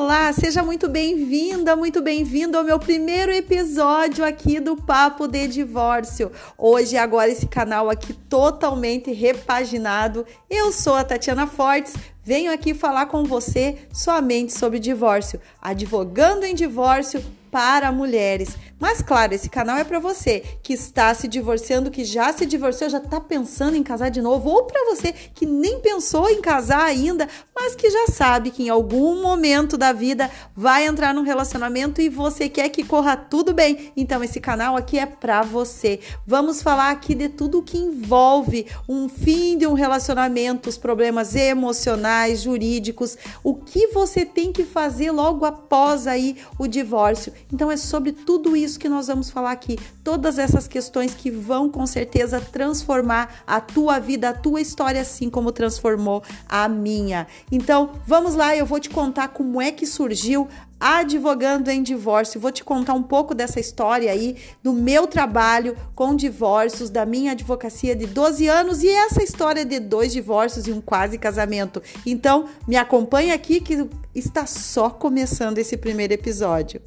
Olá, seja muito bem-vinda, muito bem-vindo ao meu primeiro episódio aqui do Papo de Divórcio. Hoje, agora, esse canal aqui totalmente repaginado. Eu sou a Tatiana Fortes, venho aqui falar com você somente sobre divórcio, advogando em divórcio para mulheres. Mas claro, esse canal é para você que está se divorciando, que já se divorciou, já está pensando em casar de novo, ou para você que nem pensou em casar ainda, mas que já sabe que em algum momento da vida vai entrar num relacionamento e você quer que corra tudo bem. Então esse canal aqui é para você. Vamos falar aqui de tudo o que envolve um fim de um relacionamento, os problemas emocionais, jurídicos, o que você tem que fazer logo após aí o divórcio. Então é sobre tudo isso que nós vamos falar aqui, todas essas questões que vão com certeza transformar a tua vida, a tua história, assim como transformou a minha. Então vamos lá, eu vou te contar como é que surgiu Advogando em Divórcio, vou te contar um pouco dessa história aí, do meu trabalho com divórcios, da minha advocacia de 12 anos e essa história de 2 divórcios e um quase casamento. Então me acompanha aqui que está só começando esse primeiro episódio.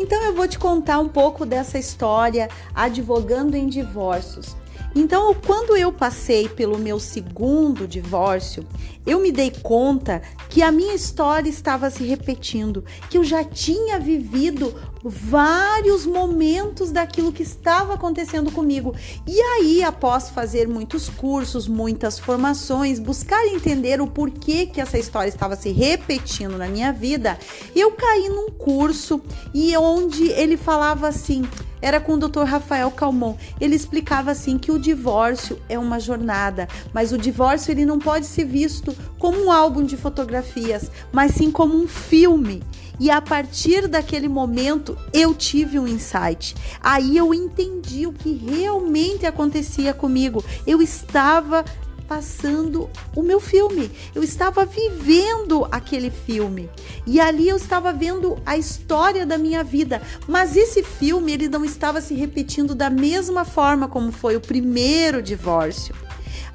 Então eu vou te contar um pouco dessa história advogando em divórcios. Então, quando eu passei pelo meu 2º divórcio, eu me dei conta que a minha história estava se repetindo, que eu já tinha vivido vários momentos daquilo que estava acontecendo comigo. E aí, após fazer muitos cursos, muitas formações, buscar entender o porquê que essa história estava se repetindo na minha vida, eu caí num curso e onde ele falava assim... Era com o Dr. Rafael Calmon. Ele explicava assim que o divórcio é uma jornada, mas o divórcio ele não pode ser visto como um álbum de fotografias, mas sim como um filme. E a partir daquele momento eu tive um insight. Aí eu entendi o que realmente acontecia comigo. Eu estava passando o meu filme, eu estava vivendo aquele filme e ali eu estava vendo a história da minha vida, mas esse filme ele não estava se repetindo da mesma forma como foi o 1º divórcio.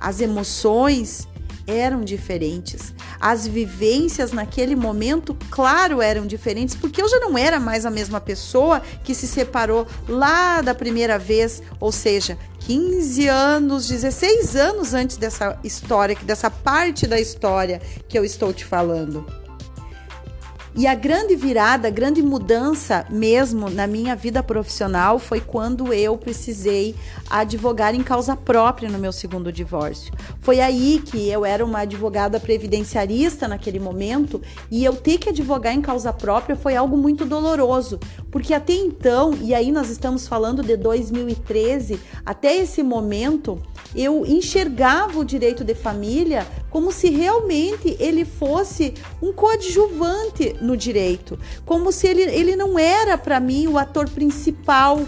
As emoções eram diferentes, as vivências naquele momento, claro, eram diferentes, porque eu já não era mais a mesma pessoa que se separou lá da primeira vez, ou seja, 15 anos, 16 anos antes dessa história, dessa parte da história que eu estou te falando. E a grande virada, a grande mudança mesmo na minha vida profissional foi quando eu precisei advogar em causa própria no meu 2º divórcio. Foi aí que eu era uma advogada previdenciarista naquele momento e eu ter que advogar em causa própria foi algo muito doloroso, porque até então, e aí nós estamos falando de 2013, até esse momento eu enxergava o direito de família como se realmente ele fosse um coadjuvante no direito, como se ele não era para mim o ator principal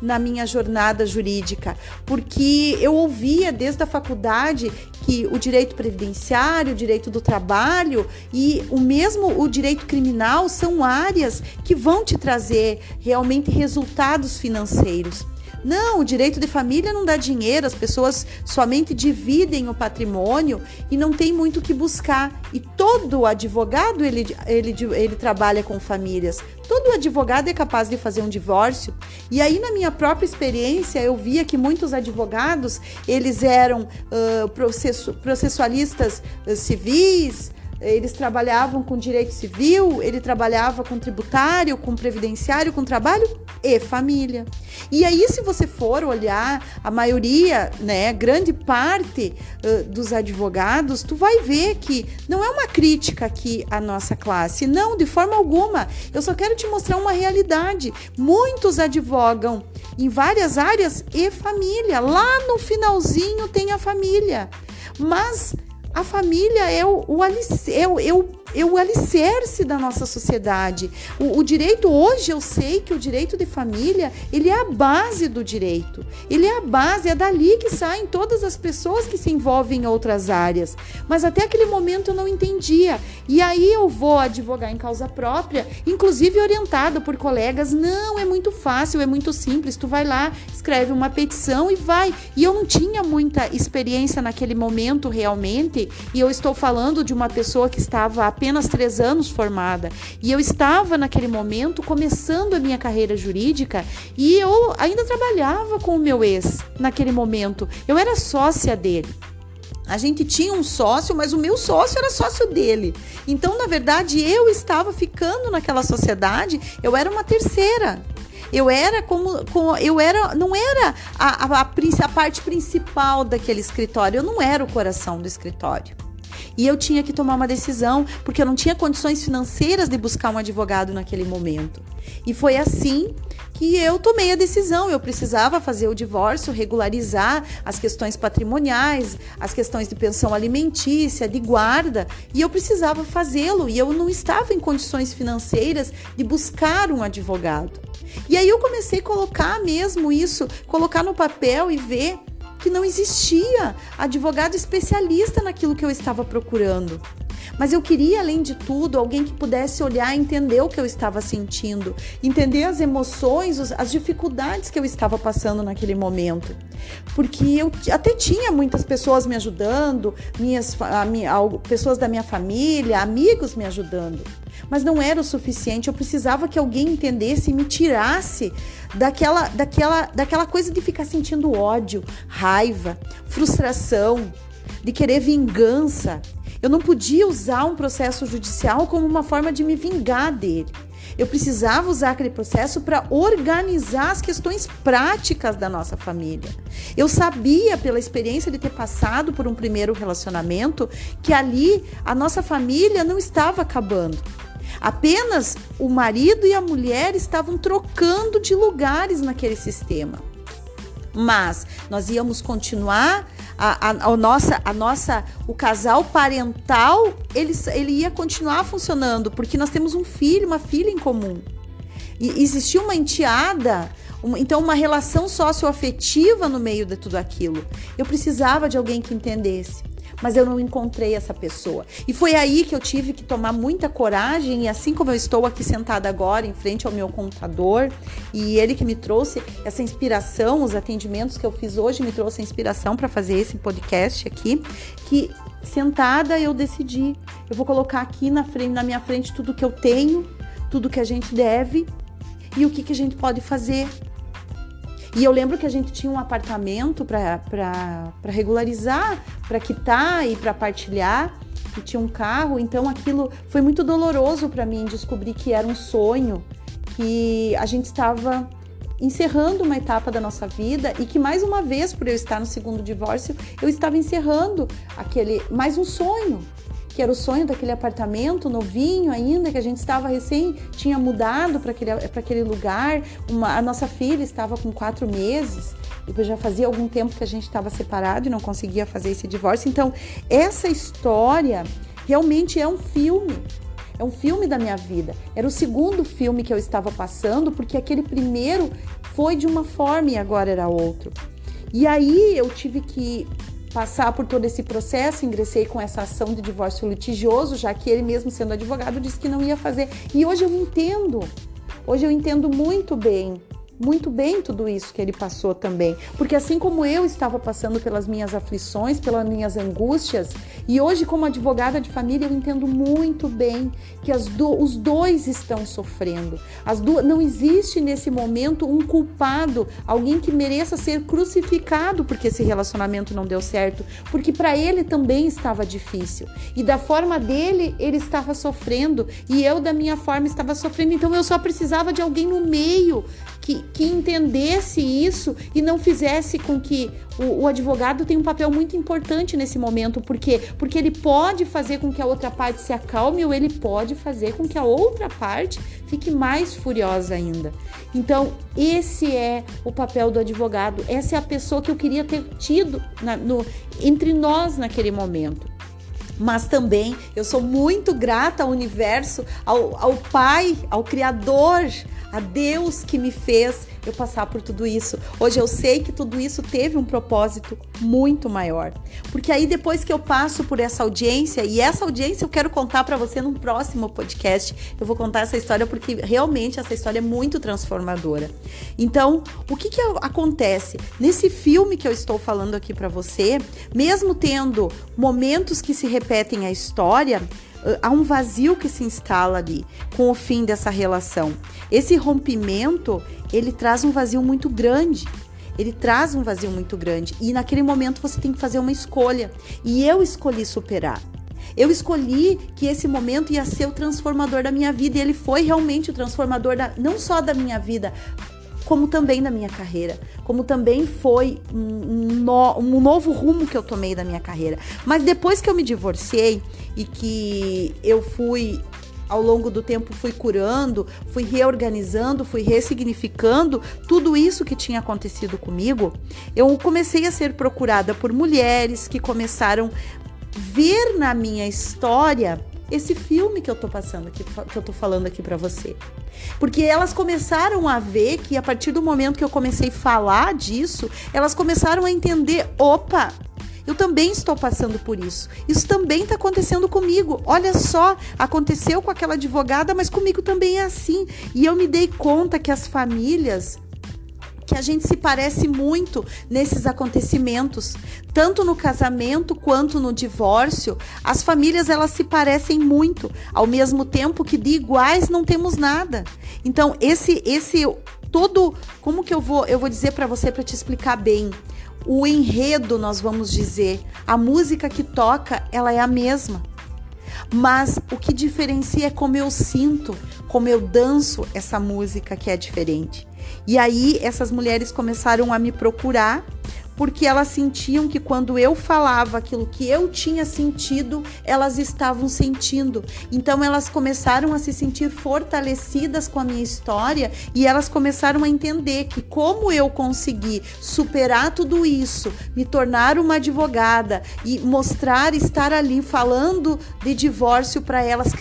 na minha jornada jurídica, porque eu ouvia desde a faculdade que o direito previdenciário, o direito do trabalho e o mesmo o direito criminal são áreas que vão te trazer realmente resultados financeiros. Não, o direito de família não dá dinheiro, as pessoas somente dividem o patrimônio e não tem muito o que buscar. E todo advogado, ele trabalha com famílias. Todo advogado é capaz de fazer um divórcio. E aí, na minha própria experiência, eu via que muitos advogados, eles eram processualistas civis, eles trabalhavam com direito civil, ele trabalhava com tributário, com previdenciário, com trabalho e família. E aí, se você for olhar a maioria, né, grande parte dos advogados, tu vai ver que não é uma crítica aqui à nossa classe, não, de forma alguma. Eu só quero te mostrar uma realidade. Muitos advogam em várias áreas e família. Lá no finalzinho tem a família. Mas A família é o alicerce da nossa sociedade. O direito hoje, eu sei que o direito de família, ele é a base do direito. Ele é a base, é dali que saem todas as pessoas que se envolvem em outras áreas. Mas até aquele momento eu não entendia. E aí eu vou advogar em causa própria, inclusive orientada por colegas, não, é muito fácil, é muito simples, tu vai lá, escreve uma petição e vai. E eu não tinha muita experiência naquele momento realmente, e eu estou falando de uma pessoa que estava apenas 3 anos formada, e eu estava naquele momento começando a minha carreira jurídica, e eu ainda trabalhava com o meu ex naquele momento, eu era sócia dele. A gente tinha um sócio, mas o meu sócio era sócio dele. Então, na verdade, eu estava ficando naquela sociedade, eu era uma terceira. Eu não era a parte principal daquele escritório, eu não era o coração do escritório. E eu tinha que tomar uma decisão, porque eu não tinha condições financeiras de buscar um advogado naquele momento. E foi assim que eu tomei a decisão. Eu precisava fazer o divórcio, regularizar as questões patrimoniais, as questões de pensão alimentícia, de guarda, e eu precisava fazê-lo. E eu não estava em condições financeiras de buscar um advogado. E aí eu comecei a colocar mesmo isso, colocar no papel e ver que não existia advogado especialista naquilo que eu estava procurando. Mas eu queria, além de tudo, alguém que pudesse olhar e entender o que eu estava sentindo, entender as emoções, as dificuldades que eu estava passando naquele momento. Porque eu até tinha muitas pessoas me ajudando, pessoas da minha família, amigos me ajudando. Mas não era o suficiente, eu precisava que alguém entendesse e me tirasse daquela coisa de ficar sentindo ódio, raiva, frustração, de querer vingança. Eu não podia usar um processo judicial como uma forma de me vingar dele. Eu precisava usar aquele processo para organizar as questões práticas da nossa família. Eu sabia, pela experiência de ter passado por um primeiro relacionamento, que ali a nossa família não estava acabando. Apenas o marido e a mulher estavam trocando de lugares naquele sistema. Mas nós íamos continuar, o casal parental, ele ia continuar funcionando, porque nós temos um filho, uma filha em comum. E existia uma enteada, então uma relação socioafetiva no meio de tudo aquilo. Eu precisava de alguém que entendesse, mas eu não encontrei essa pessoa. E foi aí que eu tive que tomar muita coragem, e assim como eu estou aqui sentada agora em frente ao meu computador, e ele que me trouxe essa inspiração, os atendimentos que eu fiz hoje me trouxe a inspiração para fazer esse podcast aqui, que sentada eu decidi, eu vou colocar aqui na minha frente tudo que eu tenho, tudo que a gente deve e o que a gente pode fazer. E eu lembro que a gente tinha um apartamento para regularizar, para quitar e para partilhar, e tinha um carro, então aquilo foi muito doloroso para mim, descobrir que era um sonho, que a gente estava encerrando uma etapa da nossa vida e que mais uma vez, por eu estar no segundo divórcio, eu estava encerrando mais um sonho, que era o sonho daquele apartamento novinho ainda, que a gente estava recém, tinha mudado para aquele lugar, a nossa filha estava com 4 meses, e já fazia algum tempo que a gente estava separado e não conseguia fazer esse divórcio. Então, essa história realmente é um filme da minha vida. Era o segundo filme que eu estava passando, porque aquele primeiro foi de uma forma e agora era outro. E aí eu tive que passar por todo esse processo, ingressei com essa ação de divórcio litigioso, já que ele mesmo sendo advogado disse que não ia fazer. E hoje eu entendo muito bem tudo isso que ele passou também. Porque assim como eu estava passando pelas minhas aflições, pelas minhas angústias, e hoje como advogada de família eu entendo muito bem que os dois estão sofrendo. Não existe nesse momento um culpado, alguém que mereça ser crucificado porque esse relacionamento não deu certo, porque para ele também estava difícil. E da forma dele, ele estava sofrendo, e eu da minha forma estava sofrendo, então eu só precisava de alguém no meio que entendesse isso e não fizesse com que o advogado tenha um papel muito importante nesse momento. Por quê? Porque ele pode fazer com que a outra parte se acalme, ou ele pode fazer com que a outra parte fique mais furiosa ainda. Então, esse é o papel do advogado. Essa é a pessoa que eu queria ter tido entre nós naquele momento. mas também eu sou muito grata ao universo, ao Pai, ao Criador, a Deus que me fez eu passar por tudo isso. Hoje eu sei que tudo isso teve um propósito muito maior, porque aí depois que eu passo por essa audiência, e essa audiência eu quero contar para você num próximo podcast, eu vou contar essa história porque realmente essa história é muito transformadora. Então, o que acontece? Nesse filme que eu estou falando aqui para você, mesmo tendo momentos que se repetem a história, há um vazio que se instala ali com o fim dessa relação. Esse rompimento, ele traz um vazio muito grande. E naquele momento você tem que fazer uma escolha. E eu escolhi superar. Eu escolhi que esse momento ia ser o transformador da minha vida. E ele foi realmente o transformador não só da minha vida, como também da minha carreira, como também foi um novo rumo que eu tomei da minha carreira. Mas depois que eu me divorciei e que eu fui, ao longo do tempo, fui curando, fui reorganizando, fui ressignificando tudo isso que tinha acontecido comigo, eu comecei a ser procurada por mulheres que começaram a ver na minha história esse filme que eu tô passando aqui, que eu tô falando aqui pra você. Porque elas começaram a ver que, a partir do momento que eu comecei a falar disso, elas começaram a entender, opa, eu também estou passando por isso. Isso também está acontecendo comigo. Olha só, aconteceu com aquela advogada, mas comigo também é assim. E eu me dei conta que as famílias, que a gente se parece muito nesses acontecimentos, tanto no casamento quanto no divórcio, as famílias elas se parecem muito, ao mesmo tempo que de iguais não temos nada. Então, esse todo, como que eu vou dizer para você, para te explicar bem? O enredo, nós vamos dizer, a música que toca, ela é a mesma. Mas o que diferencia é como eu sinto, como eu danço essa música que é diferente. E aí essas mulheres começaram a me procurar porque elas sentiam que quando eu falava aquilo que eu tinha sentido, elas estavam sentindo. Então elas começaram a se sentir fortalecidas com a minha história e elas começaram a entender que como eu consegui superar tudo isso, me tornar uma advogada e mostrar, estar ali falando de divórcio para elas,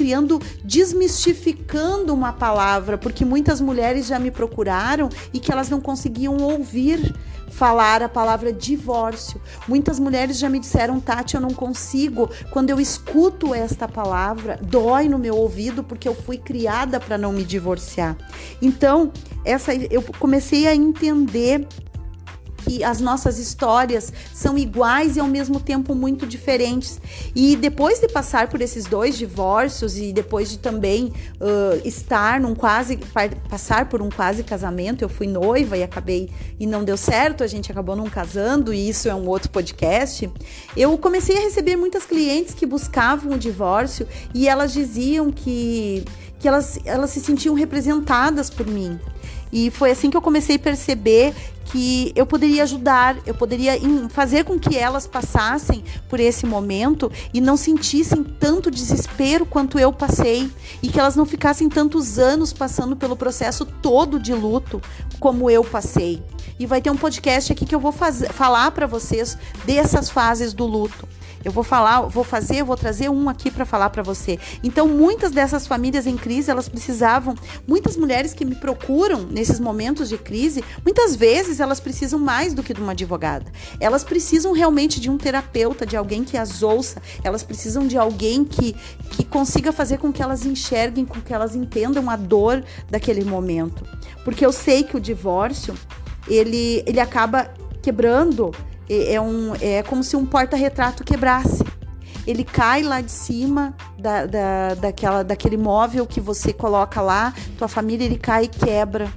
desmistificando uma palavra, porque muitas mulheres já me procuraram e que elas não conseguiam ouvir falar a palavra divórcio. Muitas mulheres já me disseram, Tati, eu não consigo, quando eu escuto esta palavra, dói no meu ouvido porque eu fui criada para não me divorciar. Então, eu comecei a entender que as nossas histórias são iguais e ao mesmo tempo muito diferentes. E depois de passar por esses 2 divórcios e depois de também passar por um quase casamento, eu fui noiva e acabei, e não deu certo, a gente acabou não casando, e isso é um outro podcast, eu comecei a receber muitas clientes que buscavam o divórcio e elas diziam que elas se sentiam representadas por mim. E foi assim que eu comecei a perceber que eu poderia ajudar, eu poderia fazer com que elas passassem por esse momento e não sentissem tanto desespero quanto eu passei e que elas não ficassem tantos anos passando pelo processo todo de luto como eu passei. E vai ter um podcast aqui que eu vou falar para vocês dessas fases do luto. Eu vou trazer um aqui para falar para você. Então, muitas dessas famílias em crise, elas precisavam, muitas mulheres que me procuram nesses momentos de crise, muitas vezes elas precisam mais do que de uma advogada. Elas precisam realmente de um terapeuta, de alguém que as ouça. Elas precisam de alguém que consiga fazer com que elas enxerguem, com que elas entendam a dor daquele momento. Porque eu sei que o divórcio, ele acaba quebrando. É como se um porta-retrato quebrasse. Ele cai lá de cima daquele móvel que você coloca lá, tua família, ele cai e quebra.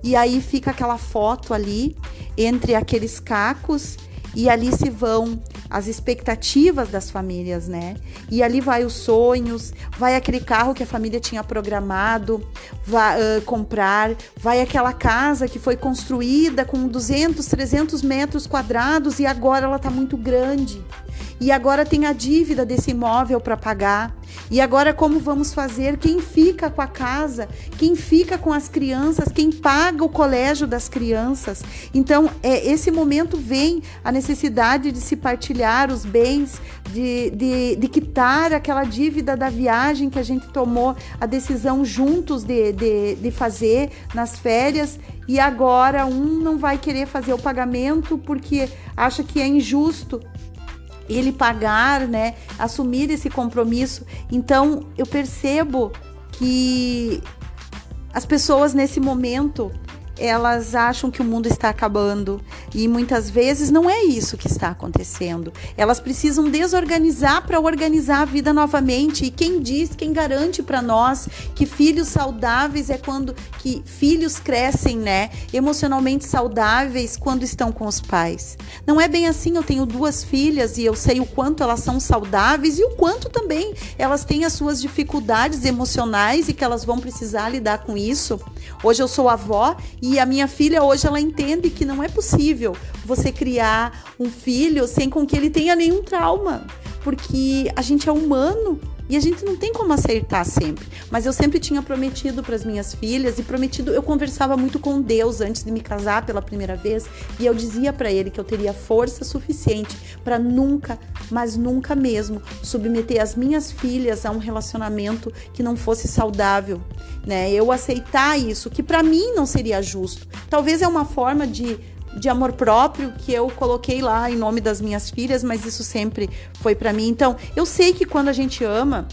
E aí fica aquela foto ali, entre aqueles cacos, e ali se vão as expectativas das famílias, né? E ali vai os sonhos, vai aquele carro que a família tinha programado comprar, vai aquela casa que foi construída com 200, 300 metros quadrados e agora ela tá muito grande. e agora tem a dívida desse imóvel para pagar, e agora como vamos fazer? Quem fica com a casa? Quem fica com as crianças? Quem paga o colégio das crianças? Então, esse momento vem a necessidade de se partilhar os bens, de quitar aquela dívida da viagem que a gente tomou a decisão juntos de fazer nas férias, e agora um não vai querer fazer o pagamento porque acha que é injusto ele pagar, né? Assumir esse compromisso. Então, eu percebo que as pessoas nesse momento, elas acham que o mundo está acabando e muitas vezes não é isso que está acontecendo. Elas precisam desorganizar para organizar a vida novamente. E quem garante para nós que filhos saudáveis é quando que filhos crescem, né, emocionalmente saudáveis quando estão com os pais? Não é bem assim. Eu tenho 2 filhas e eu sei o quanto elas são saudáveis e o quanto também elas têm as suas dificuldades emocionais e que elas vão precisar lidar com isso. Hoje eu sou avó e a minha filha hoje ela entende que não é possível você criar um filho sem com que ele tenha nenhum trauma, porque a gente é humano e a gente não tem como acertar sempre. Mas eu sempre tinha prometido para as minhas filhas, e prometido, eu conversava muito com Deus antes de me casar pela primeira vez, e eu dizia para ele que eu teria força suficiente para nunca, mas nunca mesmo, submeter as minhas filhas a um relacionamento que não fosse saudável, né? Eu aceitar isso, que para mim não seria justo. Talvez é uma forma de amor próprio que eu coloquei lá em nome das minhas filhas, mas isso sempre foi para mim. Então, eu sei que quando a gente ama,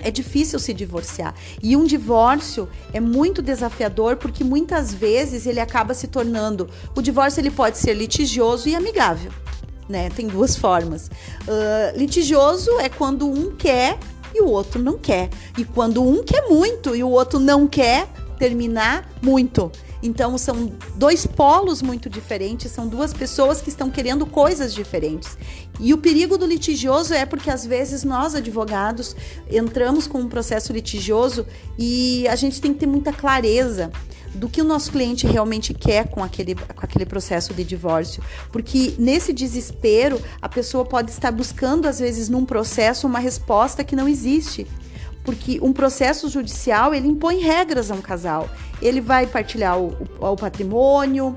é difícil se divorciar. E um divórcio é muito desafiador, porque muitas vezes ele acaba se tornando... O divórcio ele pode ser litigioso e amigável, né? Tem 2 formas. Litigioso é quando um quer e o outro não quer. E quando um quer muito e o outro não quer terminar muito. Então, são 2 polos muito diferentes, são 2 pessoas que estão querendo coisas diferentes. E o perigo do litigioso é porque, às vezes, nós, advogados, entramos com um processo litigioso e a gente tem que ter muita clareza do que o nosso cliente realmente quer com aquele processo de divórcio. Porque nesse desespero, a pessoa pode estar buscando, às vezes, num processo, uma resposta que não existe. Porque um processo judicial, ele impõe regras a um casal. Ele vai partilhar o patrimônio,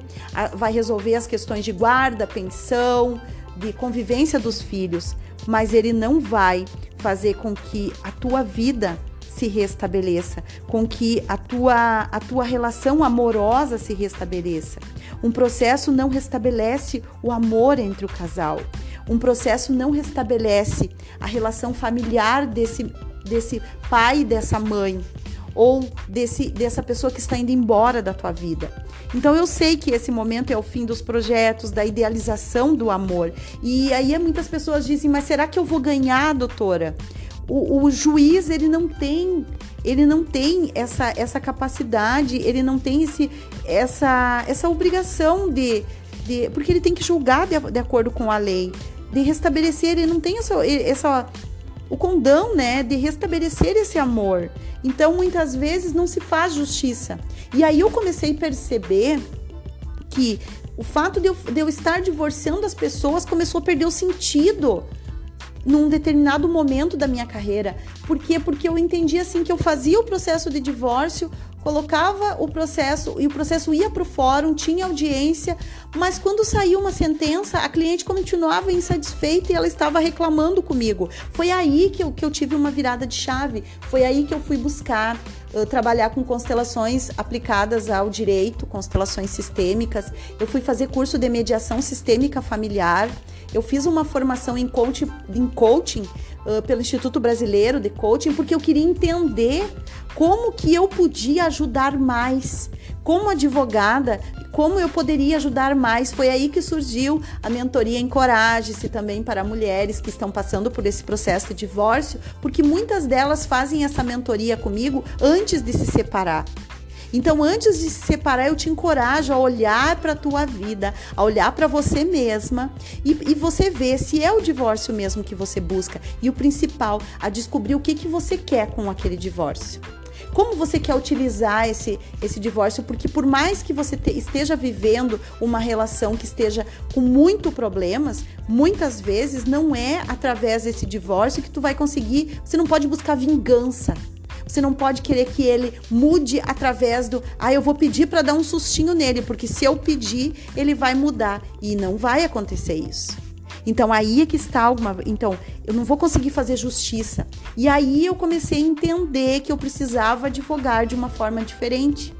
vai resolver as questões de guarda, pensão, de convivência dos filhos. Mas ele não vai fazer com que a tua vida se restabeleça, com que a tua relação amorosa se restabeleça. Um processo não restabelece o amor entre o casal. Um processo não restabelece a relação familiar desse pai, dessa mãe, ou dessa pessoa que está indo embora da tua vida. Então, eu sei que esse momento é o fim dos projetos, da idealização do amor. E aí, muitas pessoas dizem, mas será que eu vou ganhar, doutora? O juiz, ele não tem essa capacidade, ele não tem essa obrigação de... Porque ele tem que julgar de acordo com a lei, de restabelecer, ele não tem o condão, né, de restabelecer esse amor. Então, muitas vezes não se faz justiça. E aí eu comecei a perceber que o fato de eu estar divorciando as pessoas começou a perder o sentido num determinado momento da minha carreira. Por quê? Porque eu entendi assim que eu fazia o processo de divórcio, colocava o processo e o processo ia para o fórum, tinha audiência, mas quando saiu uma sentença, a cliente continuava insatisfeita e ela estava reclamando comigo. Foi aí que eu tive uma virada de chave, foi aí que eu fui buscar trabalhar com constelações aplicadas ao direito, constelações sistêmicas. Eu fui fazer curso de mediação sistêmica familiar, eu fiz uma formação em coaching pelo Instituto Brasileiro de Coaching, porque eu queria entender como que eu podia ajudar mais, como advogada, como eu poderia ajudar mais. Foi aí que surgiu a mentoria Encoraje-se também para mulheres que estão passando por esse processo de divórcio, porque muitas delas fazem essa mentoria comigo antes de se separar. Então, antes de se separar, eu te encorajo a olhar para a tua vida, a olhar para você mesma e você ver se é o divórcio mesmo que você busca. E o principal, a descobrir o que você quer com aquele divórcio. como você quer utilizar esse divórcio, porque por mais que você esteja vivendo uma relação que esteja com muitos problemas, muitas vezes não é através desse divórcio que tu vai conseguir, você não pode buscar vingança. Você não pode querer que ele mude através do, eu vou pedir para dar um sustinho nele, porque se eu pedir, ele vai mudar. E não vai acontecer isso. Então, aí é que está então, eu não vou conseguir fazer justiça. E aí eu comecei a entender que eu precisava advogar de uma forma diferente.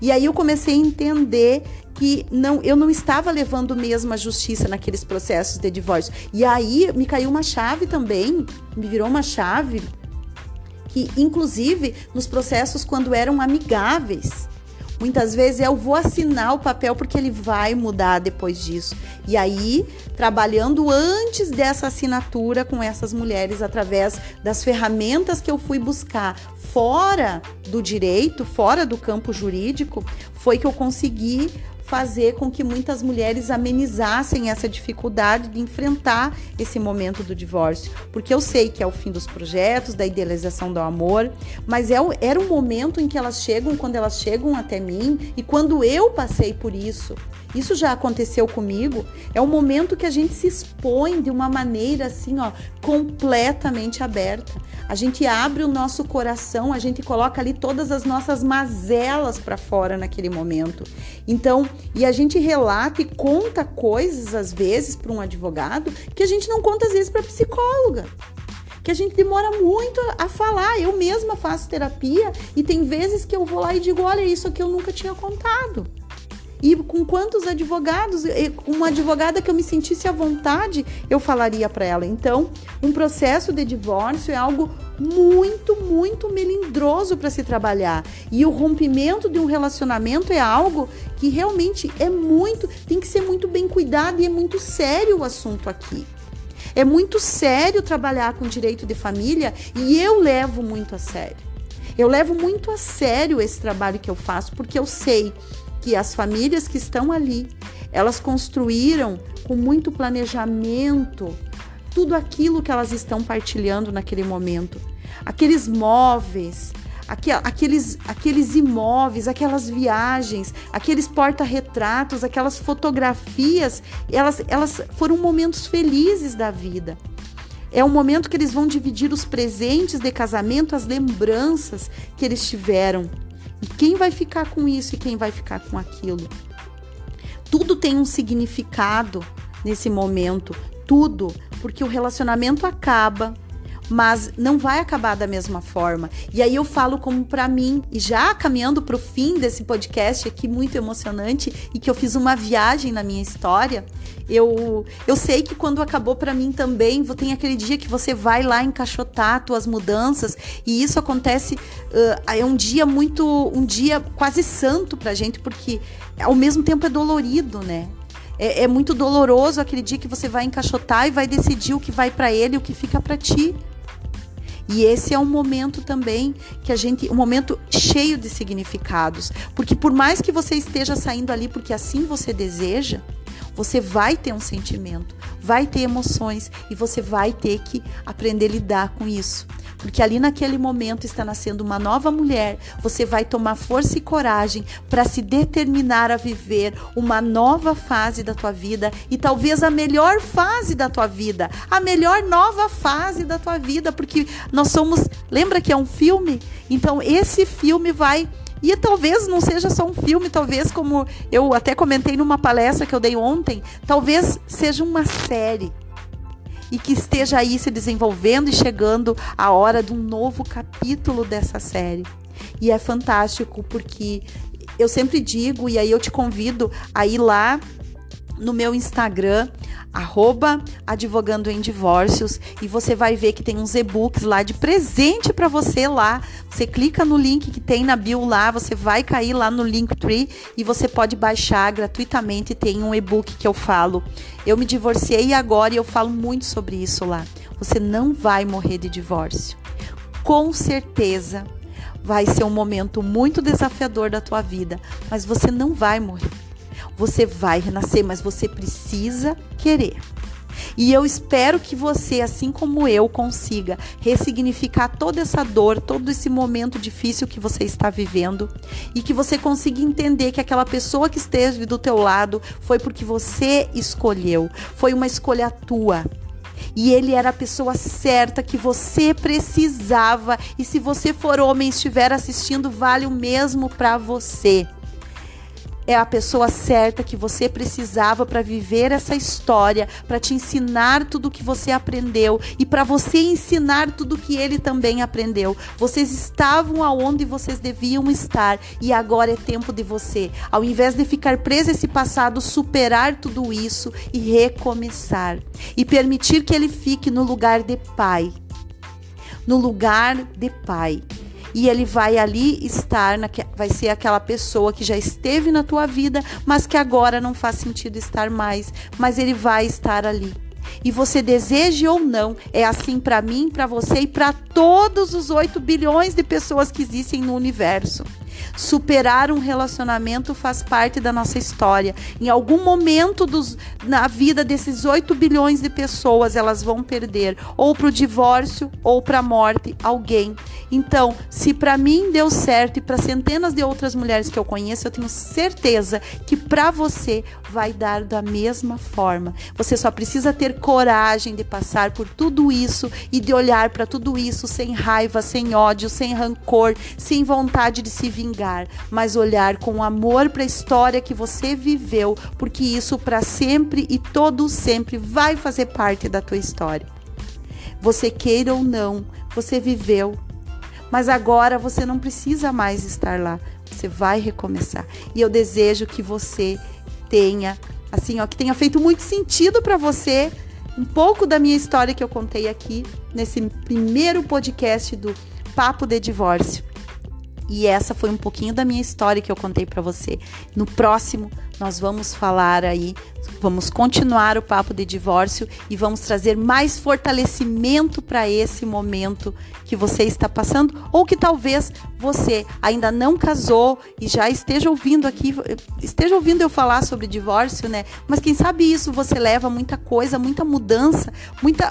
E aí eu comecei a entender que eu não estava levando mesmo a justiça naqueles processos de divórcio. E aí me caiu uma chave também, me virou uma chave, que inclusive nos processos quando eram amigáveis, muitas vezes eu vou assinar o papel porque ele vai mudar depois disso. E aí, trabalhando antes dessa assinatura com essas mulheres através das ferramentas que eu fui buscar fora do direito, fora do campo jurídico, foi que eu consegui fazer com que muitas mulheres amenizassem essa dificuldade de enfrentar esse momento do divórcio, porque eu sei que é o fim dos projetos, da idealização do amor, mas era um momento em que elas chegam, quando elas chegam até mim, e quando eu passei por isso já aconteceu comigo, é um momento que a gente se expõe de uma maneira assim, completamente aberta. A gente abre o nosso coração, a gente coloca ali todas as nossas mazelas para fora naquele momento. Então, e a gente relata e conta coisas, às vezes, para um advogado, que a gente não conta, às vezes, para psicóloga. Que a gente demora muito a falar. Eu mesma faço terapia e tem vezes que eu vou lá e digo, olha, isso aqui eu nunca tinha contado. E com quantos advogados, uma advogada que eu me sentisse à vontade, eu falaria para ela. Então, um processo de divórcio é algo muito, muito melindroso para se trabalhar. E o rompimento de um relacionamento é algo que realmente tem que ser muito bem cuidado e é muito sério o assunto aqui. É muito sério trabalhar com direito de família e eu levo muito a sério. Eu levo muito a sério esse trabalho que eu faço, porque eu sei que as famílias que estão ali, elas construíram com muito planejamento tudo aquilo que elas estão partilhando naquele momento. Aqueles móveis, aqueles imóveis, aquelas viagens, aqueles porta-retratos, aquelas fotografias, elas foram momentos felizes da vida. É um momento que eles vão dividir os presentes de casamento, as lembranças que eles tiveram. E quem vai ficar com isso e quem vai ficar com aquilo? Tudo tem um significado nesse momento, tudo, porque o relacionamento acaba, mas não vai acabar da mesma forma. E aí eu falo como para mim, e já caminhando para o fim desse podcast aqui, muito emocionante, e que eu fiz uma viagem na minha história, eu sei que quando acabou para mim também, tem aquele dia que você vai lá encaixotar tuas mudanças, e isso acontece, é um dia quase santo pra gente, porque ao mesmo tempo é dolorido, né? É muito doloroso aquele dia que você vai encaixotar e vai decidir o que vai para ele e o que fica para ti. E esse é um momento também que um momento cheio de significados, porque por mais que você esteja saindo ali porque assim você deseja, você vai ter um sentimento, vai ter emoções e você vai ter que aprender a lidar com isso. Porque ali naquele momento está nascendo uma nova mulher, você vai tomar força e coragem para se determinar a viver uma nova fase da tua vida e talvez a melhor fase da tua vida, a melhor nova fase da tua vida, porque nós somos, lembra que é um filme? Então esse filme vai, e talvez não seja só um filme, talvez como eu até comentei numa palestra que eu dei ontem, talvez seja uma série. E que esteja aí se desenvolvendo e chegando a hora de um novo capítulo dessa série. E é fantástico porque eu sempre digo, e aí eu te convido a ir lá no meu Instagram, @advogandoemdivorcios, e você vai ver que tem uns e-books lá de presente para você lá. Você clica no link que tem na bio lá, você vai cair lá no Linktree e você pode baixar gratuitamente. Tem um e-book que eu falo. Eu me divorciei agora e eu falo muito sobre isso lá. Você não vai morrer de divórcio. Com certeza vai ser um momento muito desafiador da tua vida, mas você não vai morrer. Você vai renascer, mas você precisa querer. E eu espero que você, assim como eu, consiga ressignificar toda essa dor, todo esse momento difícil que você está vivendo e que você consiga entender que aquela pessoa que esteve do teu lado foi porque você escolheu, foi uma escolha tua. E ele era a pessoa certa que você precisava. E se você for homem e estiver assistindo, vale o mesmo para você. É a pessoa certa que você precisava para viver essa história, para te ensinar tudo o que você aprendeu e para você ensinar tudo o que ele também aprendeu. Vocês estavam aonde vocês deviam estar e agora é tempo de você, ao invés de ficar preso a esse passado, superar tudo isso e recomeçar e permitir que ele fique no lugar de pai. No lugar de pai. E ele vai ali estar, vai ser aquela pessoa que já esteve na tua vida, mas que agora não faz sentido estar mais, mas ele vai estar ali. E você deseje ou não, é assim para mim, para você e para todos os 8 bilhões de pessoas que existem no universo. Superar um relacionamento faz parte da nossa história. Em algum momento na vida desses 8 bilhões de pessoas, elas vão perder ou para o divórcio ou para a morte alguém. Então, se para mim deu certo e para centenas de outras mulheres que eu conheço, eu tenho certeza que para você vai dar da mesma forma. Você só precisa ter coragem de passar por tudo isso e de olhar para tudo isso sem raiva, sem ódio, sem rancor, sem vontade de se vingar, mas olhar com amor para a história que você viveu, porque isso para sempre e todo sempre vai fazer parte da tua história. Você queira ou não, você viveu, mas agora você não precisa mais estar lá, você vai recomeçar. E eu desejo que você tenha, assim, ó, que tenha feito muito sentido para você um pouco da minha história que eu contei aqui nesse primeiro podcast do Papo de Divórcio. E essa foi um pouquinho da minha história que eu contei para você. No próximo, nós vamos falar aí, vamos continuar o Papo de Divórcio e vamos trazer mais fortalecimento para esse momento que você está passando ou que talvez você ainda não casou e já esteja ouvindo aqui, esteja ouvindo eu falar sobre divórcio, né? Mas quem sabe isso você leva muita coisa, muita mudança,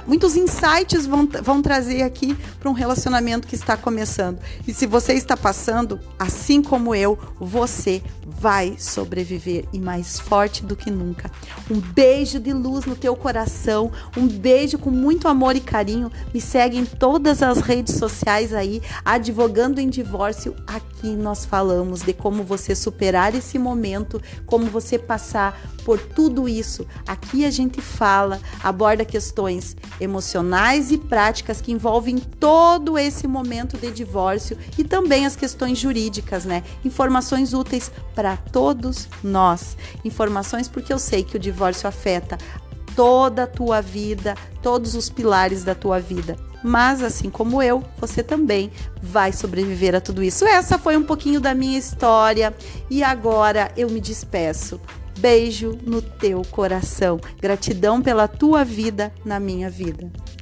muitos insights vão trazer aqui para um relacionamento que está começando. E se você está passando, assim como eu, você vai sobreviver e mais forte do que nunca. Um beijo de luz no teu coração, um beijo com muito amor e carinho. Me segue em todas as redes sociais aí, Advogando em Divórcio. Aqui nós falamos de como você superar esse momento, como você passar por tudo isso. Aqui a gente fala, aborda questões emocionais e práticas que envolvem todo esse momento de divórcio e também as questões jurídicas, né? Informações úteis para todos nós. Informações porque eu sei que o divórcio afeta toda a tua vida, todos os pilares da tua vida. Mas assim como eu, você também vai sobreviver a tudo isso. Essa foi um pouquinho da minha história e agora eu me despeço. Beijo no teu coração. Gratidão pela tua vida na minha vida.